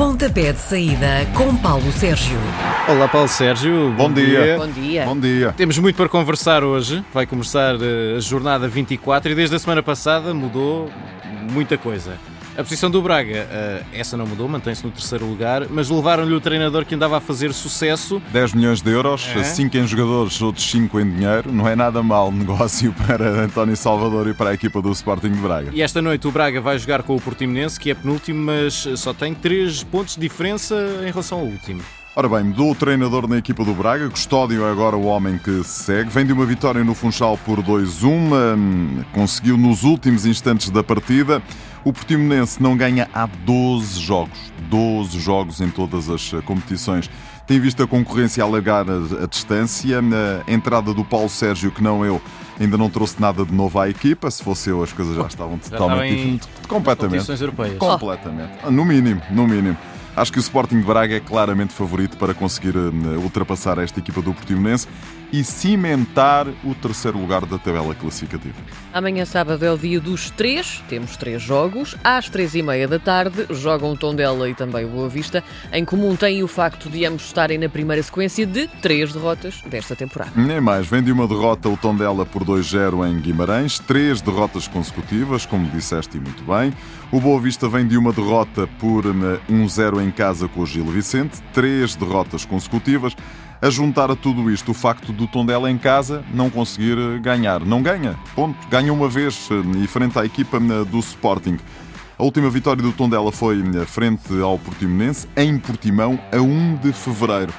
Pontapé de saída com Paulo Sérgio. Olá, Paulo Sérgio. Bom dia. Bom dia. Bom dia. Temos muito para conversar hoje. Vai começar a jornada 24 e desde a semana passada mudou muita coisa. A posição do Braga, essa não mudou, mantém-se no terceiro lugar, mas levaram-lhe o treinador que andava a fazer sucesso. 10 milhões de euros, 5 em jogadores, outros 5 em dinheiro. Não é nada mau negócio para António Salvador e para a equipa do Sporting de Braga. E esta noite o Braga vai jogar com o Portimonense, que é penúltimo, mas só tem 3 pontos de diferença em relação ao último. Ora bem, mudou o treinador na equipa do Braga, Custódio é agora o homem que se segue, vem de uma vitória no Funchal por 2-1, conseguiu nos últimos instantes da partida. O Portimonense não ganha há 12 jogos em todas as competições. Tem visto a concorrência alargar a distância, a entrada do Paulo Sérgio, que não eu, ainda não trouxe nada de novo à equipa. Se fosse eu, as coisas já estavam totalmente diferentes. Completamente. Competições europeias. Completamente. No mínimo. Acho que o Sporting de Braga é claramente favorito para conseguir ultrapassar esta equipa do Portimonense e cimentar o terceiro lugar da tabela classificativa. Amanhã sábado é o dia dos 3, temos 3 jogos. Às 3h30 da tarde jogam Tondela e também o Boa Vista. Em comum tem o facto de ambos estarem na primeira sequência de 3 derrotas desta temporada. Nem mais, vem de uma derrota o Tondela por 2-0 em Guimarães, 3 derrotas consecutivas, como disseste e muito bem. O Boa Vista vem de uma derrota por 1-0 em casa com o Gil Vicente, 3 derrotas consecutivas. A juntar a tudo isto, o facto do Tondela em casa não conseguir ganhar. Não ganha, ponto. Ganha uma vez e frente à equipa do Sporting. A última vitória do Tondela foi frente ao Portimonense, em Portimão, a 1 de fevereiro.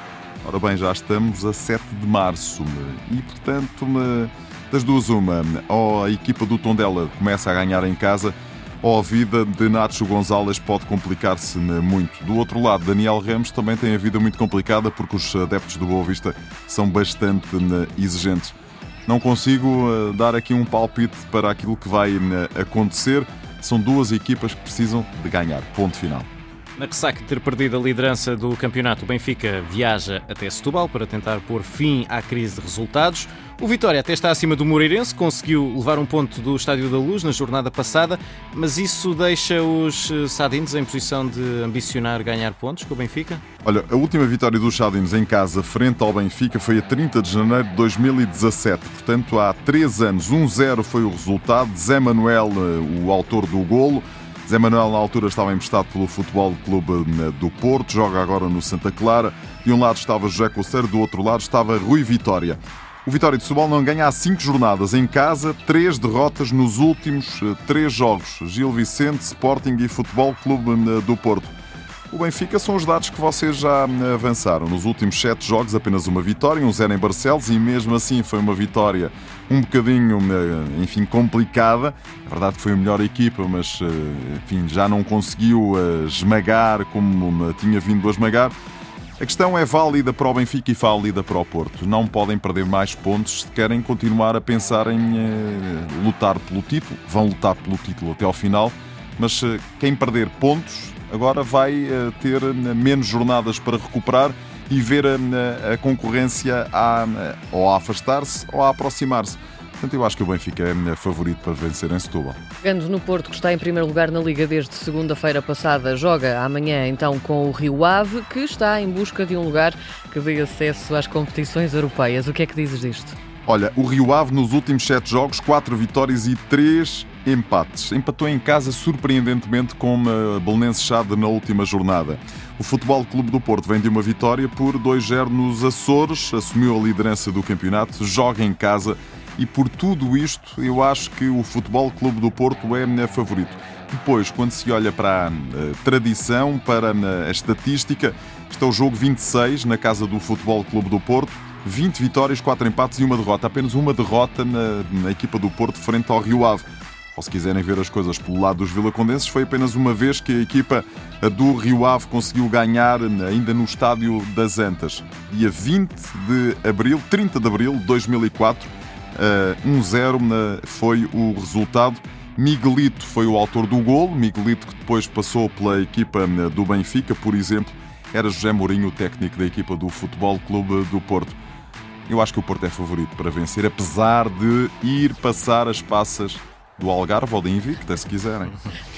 Ora bem, já estamos a 7 de março e, portanto, das duas uma. Ou a equipa do Tondela começa a ganhar em casa, ou a vida de Nacho Gonçalves pode complicar-se muito. Do outro lado, Daniel Ramos também tem a vida muito complicada porque os adeptos do Boa Vista são bastante exigentes. Não consigo dar aqui um palpite para aquilo que vai acontecer. São duas equipas que precisam de ganhar. Ponto final. Na ressaca de ter perdido a liderança do campeonato, o Benfica viaja até Setúbal para tentar pôr fim à crise de resultados. O Vitória até está acima do Moreirense, conseguiu levar um ponto do Estádio da Luz na jornada passada, mas isso deixa os sadinos em posição de ambicionar ganhar pontos com o Benfica? Olha, a última vitória dos sadinos em casa frente ao Benfica foi a 30 de janeiro de 2017, portanto há 3 anos. 1-0 foi o resultado, Zé Manuel, o autor do golo. Zé Manuel, na altura, estava emprestado pelo Futebol Clube do Porto, joga agora no Santa Clara. De um lado estava José Coceiro, do outro lado estava Rui Vitória. O Vitória de Setúbal não ganha há 5 jornadas. Em casa, 3 derrotas nos últimos 3 jogos. Gil Vicente, Sporting e Futebol Clube do Porto. O Benfica são os dados que vocês já avançaram. Nos últimos 7 jogos, apenas uma vitória, 1-0 em Barcelos, e mesmo assim foi uma vitória um bocadinho, enfim, complicada. É verdade que foi a melhor equipa, mas, enfim, já não conseguiu esmagar como tinha vindo a esmagar. A questão é válida para o Benfica e válida para o Porto. Não podem perder mais pontos se querem continuar a pensar em lutar pelo título. Vão lutar pelo título até ao final, mas quem perder pontos agora vai ter menos jornadas para recuperar e ver a concorrência ou a afastar-se ou a aproximar-se. Portanto, eu acho que o Benfica é favorito para vencer em Setúbal. Jogando no Porto, que está em primeiro lugar na Liga desde segunda-feira passada, joga amanhã então com o Rio Ave, que está em busca de um lugar que dê acesso às competições europeias. O que é que dizes disto? Olha, o Rio Ave nos últimos 7 jogos, 4 vitórias e 3 empates. Empatou em casa surpreendentemente com a Belenenses SAD na última jornada. O Futebol Clube do Porto vem de uma vitória por 2-0 nos Açores, assumiu a liderança do campeonato, joga em casa e por tudo isto eu acho que o Futebol Clube do Porto é meu favorito. Depois, quando se olha para a tradição, para a estatística, está o jogo 26 na casa do Futebol Clube do Porto. 20 vitórias, 4 empates e 1 derrota. Apenas uma derrota na equipa do Porto frente ao Rio Ave. Ou se quiserem ver as coisas pelo lado dos vilacondenses, foi apenas uma vez que a equipa do Rio Ave conseguiu ganhar ainda no Estádio das Antas. Dia 30 de abril de 2004, 1-0 foi o resultado. Miguelito foi o autor do golo. Miguelito que depois passou pela equipa do Benfica, por exemplo. Era José Mourinho o técnico da equipa do Futebol Clube do Porto. Eu acho que o Porto é favorito para vencer, apesar de ir passar as passas do Algarve ou de Invicta, se quiserem.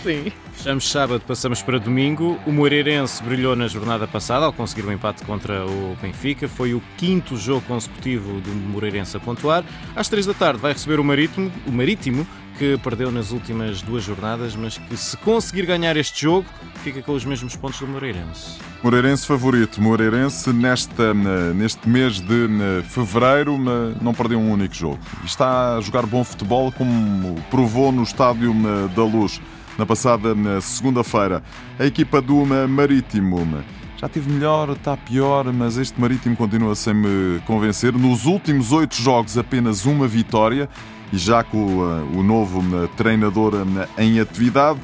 Sim. Fechamos sábado, passamos para domingo. O Moreirense brilhou na jornada passada ao conseguir um empate contra o Benfica. Foi o quinto jogo consecutivo do Moreirense a pontuar. Às 3 da tarde vai receber o Marítimo, que perdeu nas últimas 2 jornadas, mas que, se conseguir ganhar este jogo, fica com os mesmos pontos do Moreirense. Moreirense favorito. Moreirense neste mês de fevereiro não perdeu um único jogo. Está a jogar bom futebol, como provou no Estádio da Luz na passada segunda-feira. A equipa do Marítimo já teve melhor, está pior, mas este Marítimo continua sem me convencer. Nos últimos 8 jogos, apenas uma vitória. E já com o novo treinador em atividade,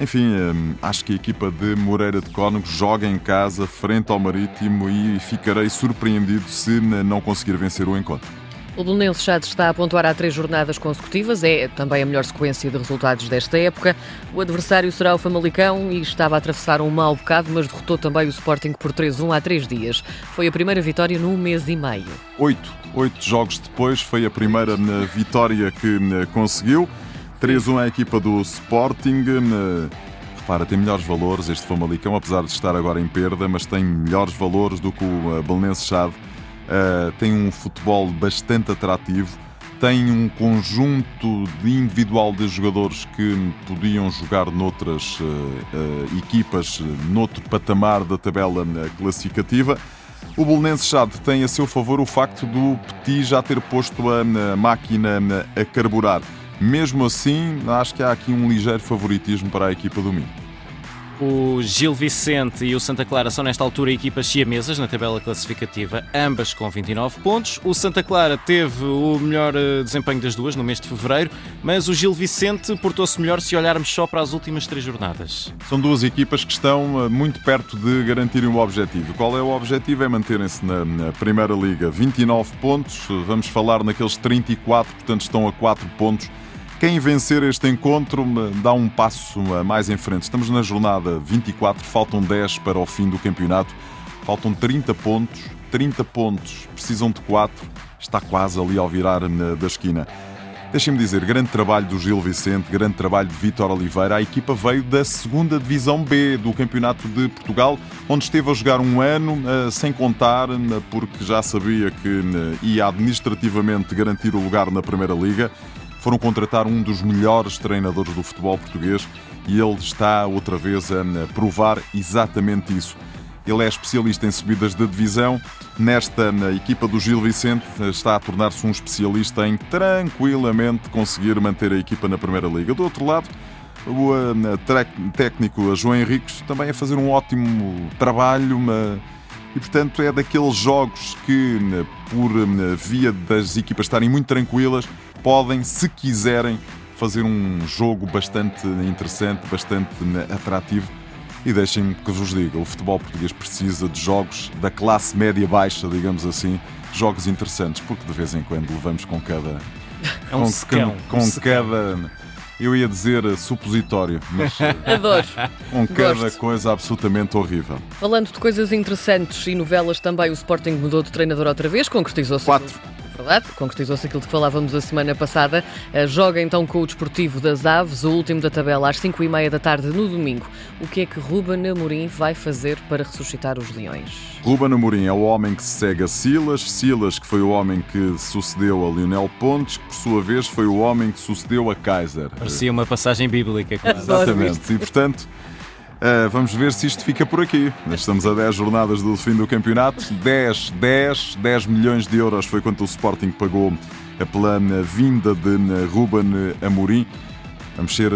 enfim, acho que a equipa de Moreira de Cónegos joga em casa frente ao Marítimo e ficarei surpreendido se não conseguir vencer o encontro. O Belenenses SAD está a pontuar há 3 jornadas consecutivas, é também a melhor sequência de resultados desta época. O adversário será o Famalicão e estava a atravessar um mau bocado, mas derrotou também o Sporting por 3-1 há 3 dias. Foi a primeira vitória num mês e meio. 8 jogos depois foi a primeira vitória que conseguiu. 3-1 à equipa do Sporting. Repara, tem melhores valores este Famalicão, apesar de estar agora em perda, mas tem melhores valores do que o Belenenses SAD. Tem um futebol bastante atrativo, tem um conjunto de individual de jogadores que podiam jogar noutras equipas, noutro patamar da tabela classificativa. O Belenenses SAD tem a seu favor o facto do Petit já ter posto a máquina a carburar. Mesmo assim, acho que há aqui um ligeiro favoritismo para a equipa do Minho. O Gil Vicente e o Santa Clara são nesta altura equipas siamesas na tabela classificativa, ambas com 29 pontos. O Santa Clara teve o melhor desempenho das duas no mês de fevereiro, mas o Gil Vicente portou-se melhor se olharmos só para as últimas 3 jornadas. São duas equipas que estão muito perto de garantirem o objetivo. Qual é o objetivo? É manterem-se na Primeira Liga. 29 pontos, vamos falar naqueles 34, portanto estão a 4 pontos. Quem vencer este encontro dá um passo mais em frente. Estamos na jornada 24, faltam 10 para o fim do campeonato. Faltam 30 pontos, precisam de 4. Está quase ali ao virar da esquina. Deixem-me dizer, grande trabalho do Gil Vicente, grande trabalho de Vítor Oliveira. A equipa veio da 2ª Divisão B do Campeonato de Portugal, onde esteve a jogar um ano sem contar, porque já sabia que ia administrativamente garantir o lugar na Primeira Liga. Foram contratar um dos melhores treinadores do futebol português e ele está outra vez a provar exatamente isso. Ele é especialista em subidas de divisão. Nesta equipa do Gil Vicente está a tornar-se um especialista em tranquilamente conseguir manter a equipa na Primeira Liga. Do outro lado, o técnico João Henriques também a fazer um ótimo trabalho, e, portanto, é daqueles jogos que, por via das equipas estarem muito tranquilas, podem, se quiserem, fazer um jogo bastante interessante, bastante atrativo. E deixem-me que vos diga, o futebol português precisa de jogos da classe média-baixa, digamos assim, jogos interessantes, porque de vez em quando levamos com cada... É um secão. Com cada... Eu ia dizer supositório, mas adoro. Com cada coisa absolutamente horrível. Falando de coisas interessantes e novelas também, o Sporting mudou de treinador outra vez, concretizou-se... 4. Verdade, concretizou-se aquilo de que falávamos a semana passada. Joga então com o Desportivo das Aves, o último da tabela, às 5:30 da tarde no domingo. O que é que Rúben Amorim vai fazer para ressuscitar os leões? Rúben Amorim é o homem que segue a Silas, que foi o homem que sucedeu a Lionel Pontes, que por sua vez foi o homem que sucedeu a Kaiser. Parecia uma passagem bíblica. Claro. Exatamente, e portanto... vamos ver se isto fica por aqui. Estamos a 10 jornadas do fim do campeonato. 10 milhões de euros foi quanto o Sporting pagou pela vinda de Rúben Amorim. Vamos ser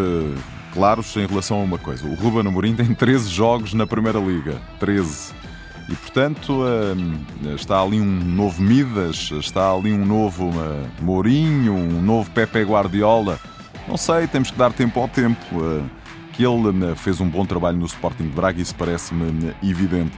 claros em relação a uma coisa. O Rúben Amorim tem 13 jogos na Primeira Liga. 13. E, portanto, está ali um novo Midas, está ali um novo Mourinho, um novo Pepe Guardiola. Não sei, temos que dar tempo ao tempo. Que ele fez um bom trabalho no Sporting de Braga, isso parece-me evidente.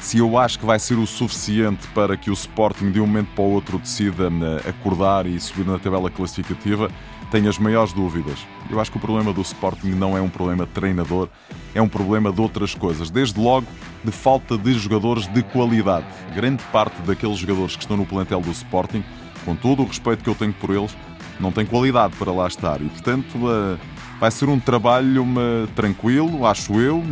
Se eu acho que vai ser o suficiente para que o Sporting de um momento para o outro decida acordar e subir na tabela classificativa, tenho as maiores dúvidas. Eu acho que o problema do Sporting não é um problema de treinador, é um problema de outras coisas. Desde logo, de falta de jogadores de qualidade. Grande parte daqueles jogadores que estão no plantel do Sporting, com todo o respeito que eu tenho por eles, não tem qualidade para lá estar. E, portanto, vai ser um trabalho tranquilo, acho eu.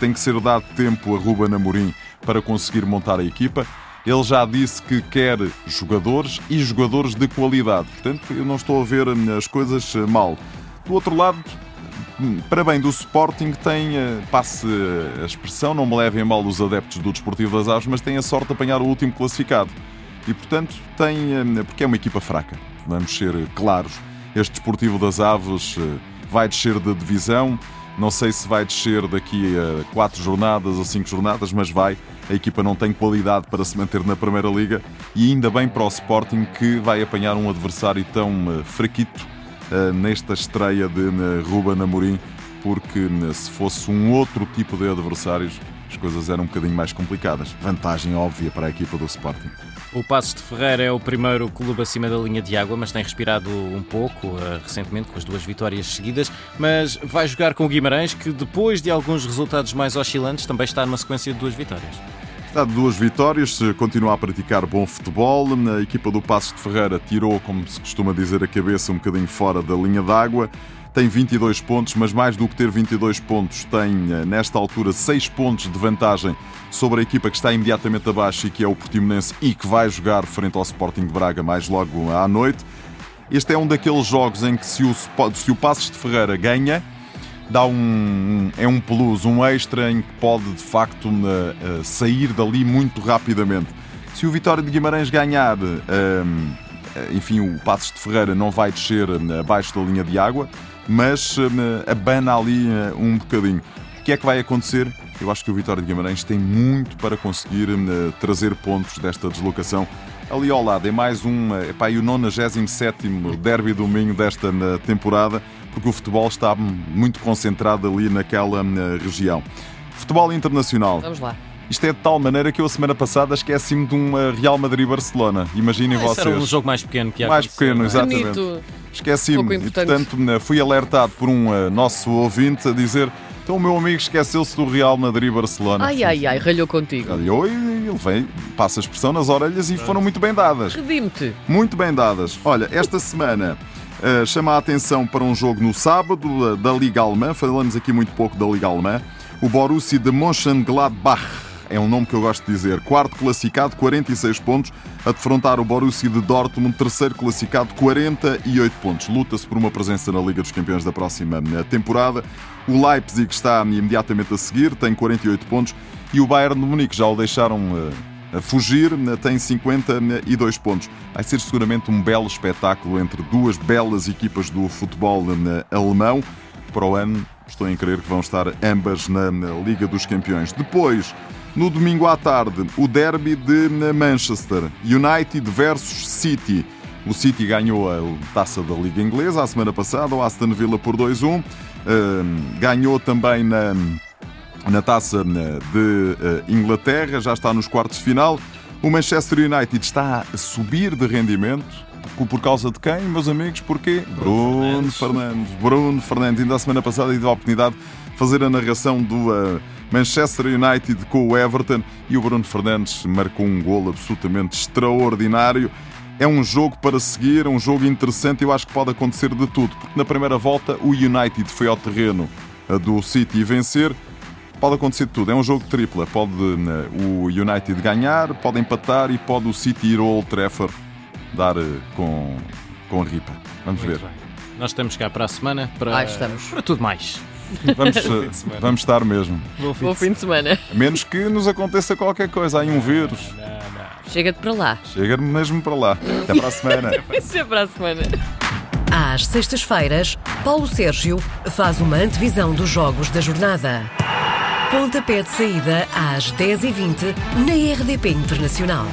Tem que ser dado tempo a Rúben Amorim para conseguir montar a equipa. Ele já disse que quer jogadores e jogadores de qualidade. Portanto, eu não estou a ver as coisas mal. Do outro lado, para bem do Sporting, tem, passe a expressão, não me levem mal os adeptos do Desportivo das Aves, mas tem a sorte de apanhar o último classificado. E, portanto, porque é uma equipa fraca, vamos ser claros. Este Desportivo das Aves vai descer da divisão. Não sei se vai descer daqui a 4 jornadas ou 5 jornadas, mas vai. A equipa não tem qualidade para se manter na Primeira Liga e ainda bem para o Sporting, que vai apanhar um adversário tão fraquito nesta estreia de Rúben Amorim, porque se fosse um outro tipo de adversários, as coisas eram um bocadinho mais complicadas. Vantagem óbvia para a equipa do Sporting. O Paços de Ferreira é o primeiro clube acima da linha de água, mas tem respirado um pouco recentemente, com as 2 vitórias seguidas, mas vai jogar com o Guimarães, que depois de alguns resultados mais oscilantes também está numa sequência de 2 vitórias. Está de 2 vitórias, continua a praticar bom futebol. A equipa do Paços de Ferreira tirou, como se costuma dizer, a cabeça um bocadinho fora da linha de água. Tem 22 pontos, mas mais do que ter 22 pontos, tem, nesta altura, 6 pontos de vantagem sobre a equipa que está imediatamente abaixo e que é o Portimonense e que vai jogar frente ao Sporting de Braga mais logo à noite. Este é um daqueles jogos em que se o Paços de Ferreira ganha, dá um plus, um extra em que pode, de facto, sair dali muito rapidamente. Se o Vitória de Guimarães ganhar, enfim, o Paços de Ferreira não vai descer abaixo da linha de água, mas abana ali um bocadinho. O que é que vai acontecer? Eu acho que o Vitória de Guimarães tem muito para conseguir trazer pontos desta deslocação. Ali ao lado é mais o 97º derby do Minho desta temporada, porque o futebol está muito concentrado ali naquela região. Futebol internacional. Vamos lá. Isto é de tal maneira que eu, a semana passada, esqueci-me de um Real Madrid-Barcelona. Imaginem vocês. Era um jogo mais pequeno que há. Mais pequeno, exatamente. Bonito. Esqueci-me e, portanto, fui alertado por um nosso ouvinte a dizer: então o meu amigo esqueceu-se do Real Madrid-Barcelona. Ai, ralhou contigo. Ralhou e ele veio, passa a expressão nas orelhas e foram muito bem dadas. Redime-te. Muito bem dadas. Olha, esta semana chama a atenção para um jogo no sábado da Liga Alemã. Falamos aqui muito pouco da Liga Alemã. O Borussia de Mönchengladbach. É um nome que eu gosto de dizer. 4º classificado, 46 pontos, a defrontar o Borussia de Dortmund, 3º classificado, 48 pontos. Luta-se por uma presença na Liga dos Campeões da próxima temporada. O Leipzig está imediatamente a seguir, tem 48 pontos. E o Bayern de Munique, já o deixaram a fugir, tem 52 pontos. Vai ser seguramente um belo espetáculo entre duas belas equipas do futebol alemão. Para o ano, estou em crer que vão estar ambas na Liga dos Campeões. Depois, no domingo à tarde, o derby de Manchester United versus City. O City ganhou a taça da Liga Inglesa a semana passada, o Aston Villa por 2-1. Ganhou também na taça de Inglaterra, já está nos quartos de final. O Manchester United está a subir de rendimento. Por causa de quem, meus amigos? Porquê? Bruno Fernandes. Ainda a semana passada tive a oportunidade de fazer a narração do Manchester United com o Everton e o Bruno Fernandes marcou um golo absolutamente extraordinário. É um jogo para seguir, um jogo interessante. Eu acho que pode acontecer de tudo, porque na primeira volta o United foi ao terreno do City vencer. Pode acontecer de tudo, é um jogo de tripla. Pode o United ganhar, pode empatar e pode o City ir ao Old Trafford dar com a ripa. Vamos muito ver. Bem. Nós estamos cá para a semana para tudo mais. Vamos estar mesmo. Bom fim de semana. A menos que nos aconteça qualquer coisa, há um vírus. Não. Chega-te para lá. Chega-me mesmo para lá. Até para a semana. Até para a semana. Às sextas-feiras, Paulo Sérgio faz uma antevisão dos jogos da jornada. Pontapé de saída às 10h20 na RDP Internacional.